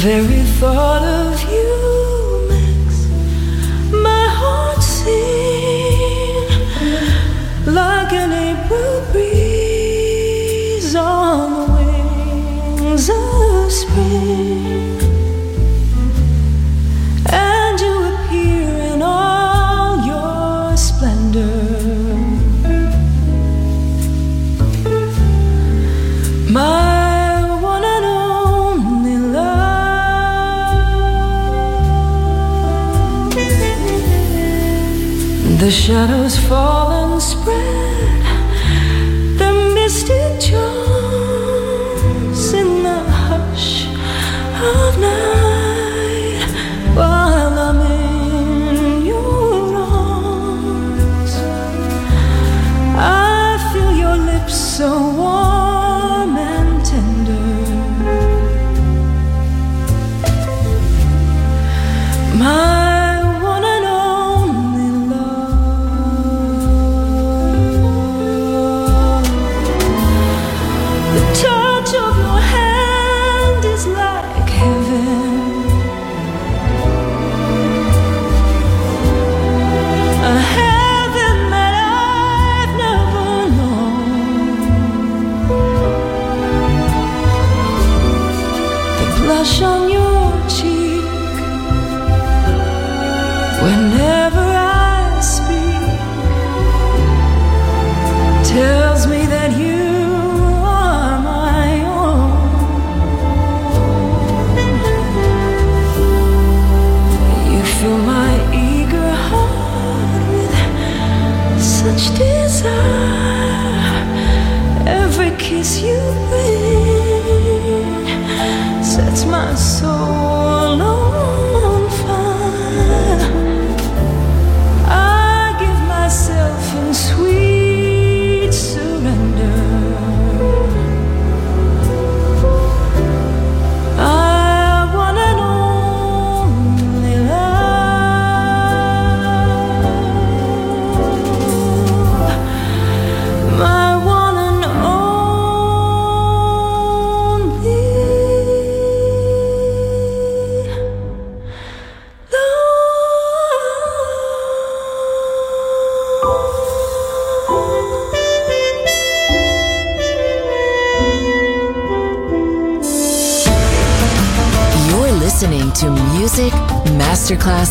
very thought of you makes my heart sing like an April breeze on the wings of spring. And you appear in all your splendor, my the shadows fall and spread the misty charms in the hush of night, while I'm in your arms I feel your lips so warm and tender, my on your cheek whenever I speak tells me that you are my own. You fill my eager heart with such desire, every kiss you bring sets my soul on fire. I give myself in sweet surrender. I want an only love. My to Music Masterclass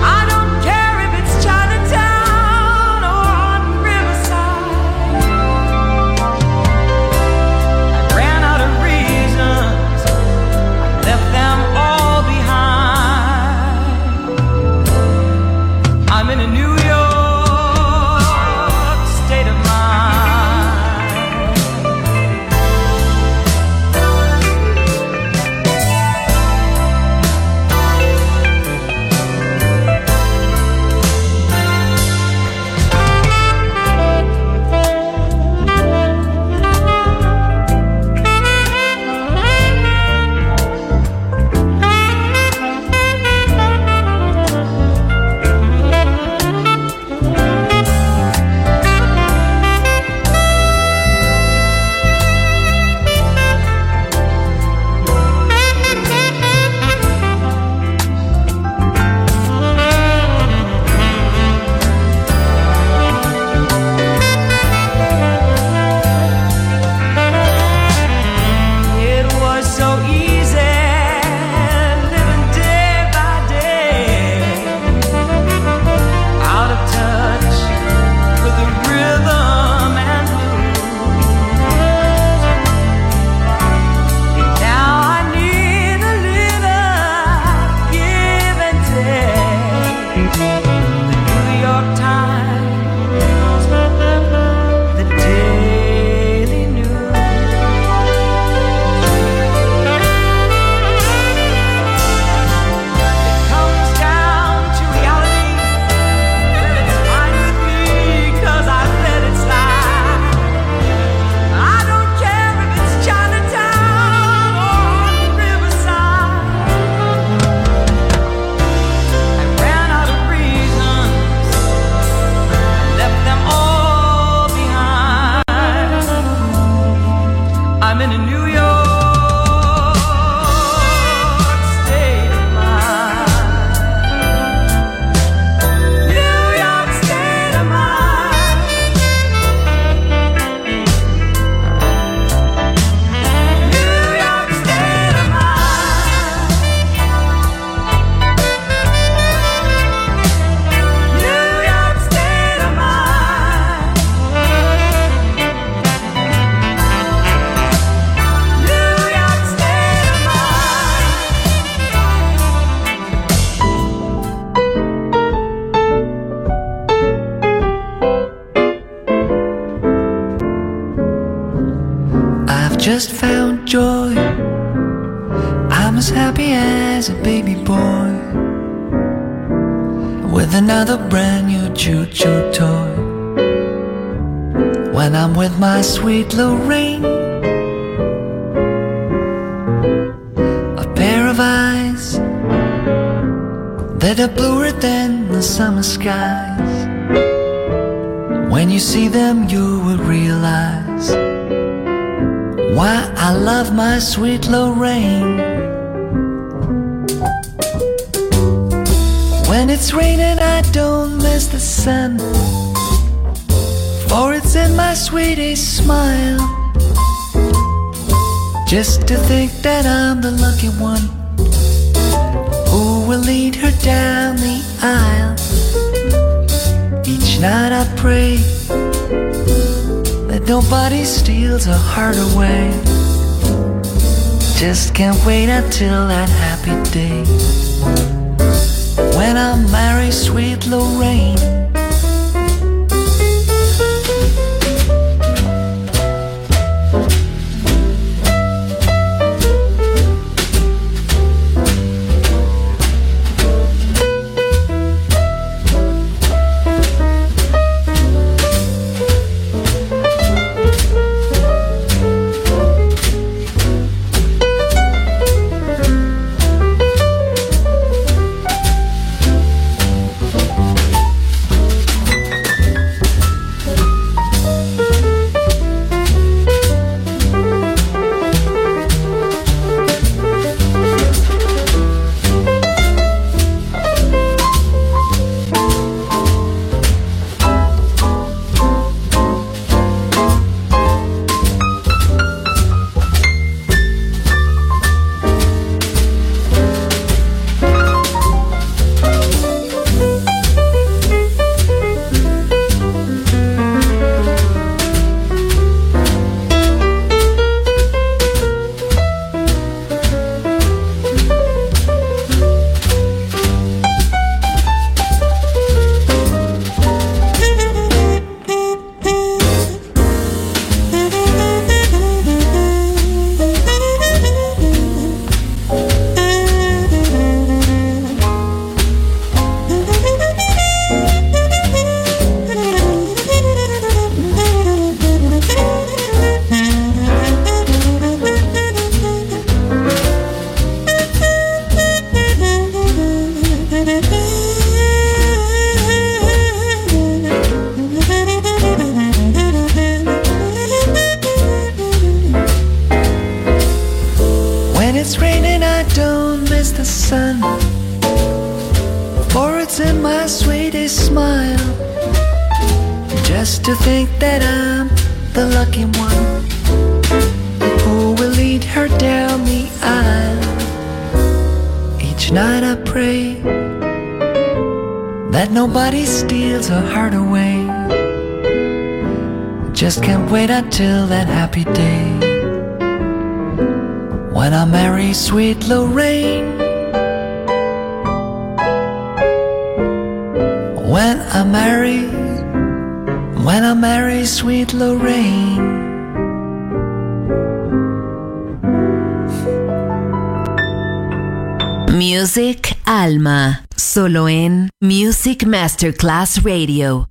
I don't care if found joy. I'm as happy as a baby boy with another brand new choo-choo toy. When I'm with my sweet Lorraine, a pair of eyes that are bluer than the summer skies. When you see them you will realize why I love my sweet Lorraine. When it's raining I don't miss the sun, for it's in my sweetie's smile. Just to think that I'm the lucky one who will lead her down the aisle. Each night I pray that nobody steals her heart away. Just can't wait until that happy day when I marry sweet Lorraine. Till that happy day when I marry sweet Lorraine. When I marry sweet Lorraine. Music Alma, solo en Music Masterclass Radio.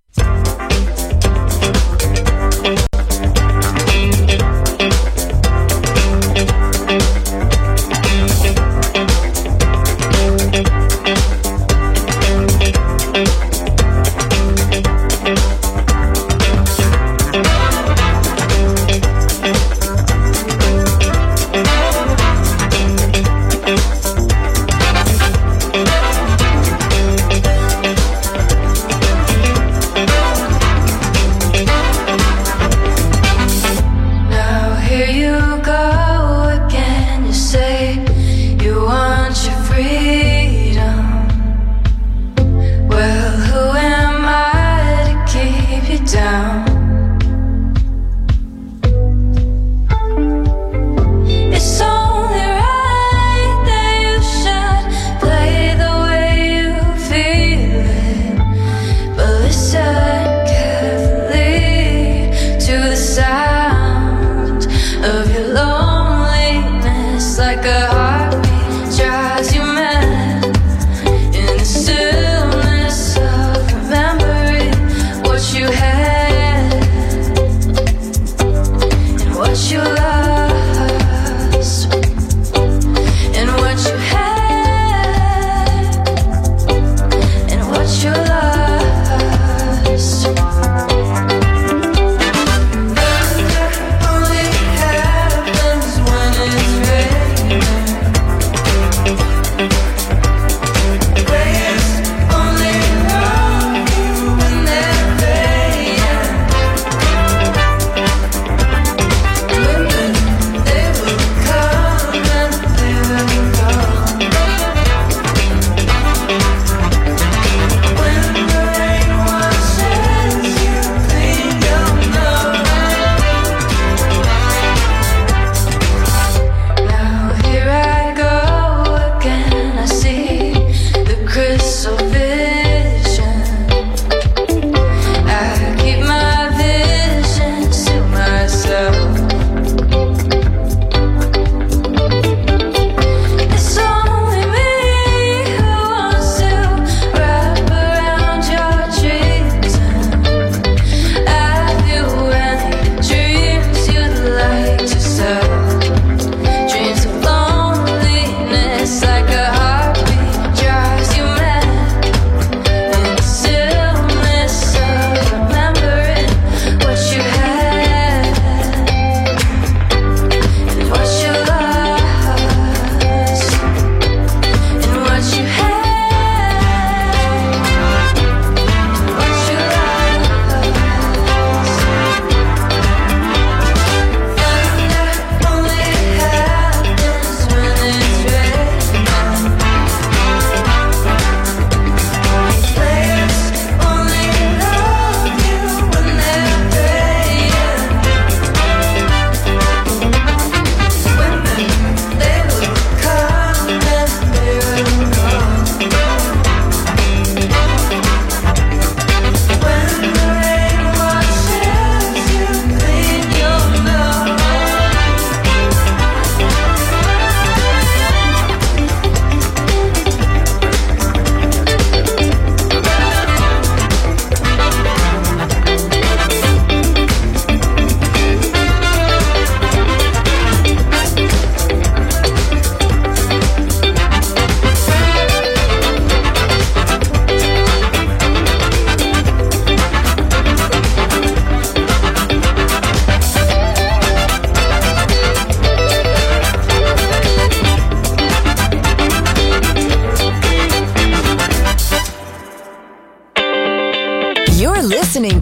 listening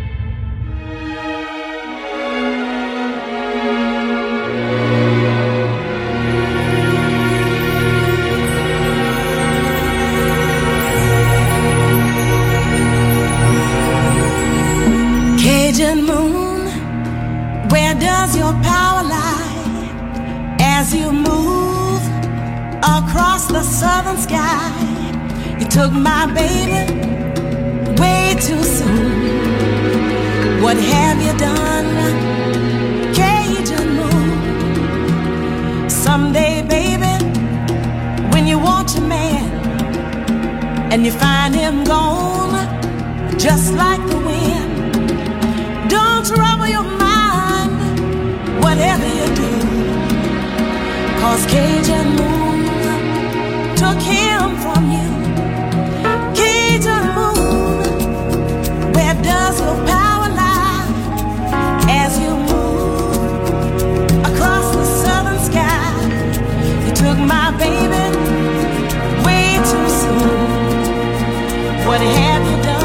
Cajun moon, where does your power lie? As you move across the southern sky, you took my baby way too soon. What have you done, Cajun moon? Someday, baby, when you want your man and you find him gone, just like the wind, don't trouble your mind, whatever you do, 'cause Cajun moon took him from you. Cajun moon, where does your power lie? As you move across the southern sky, you took my baby way too soon. What have you done?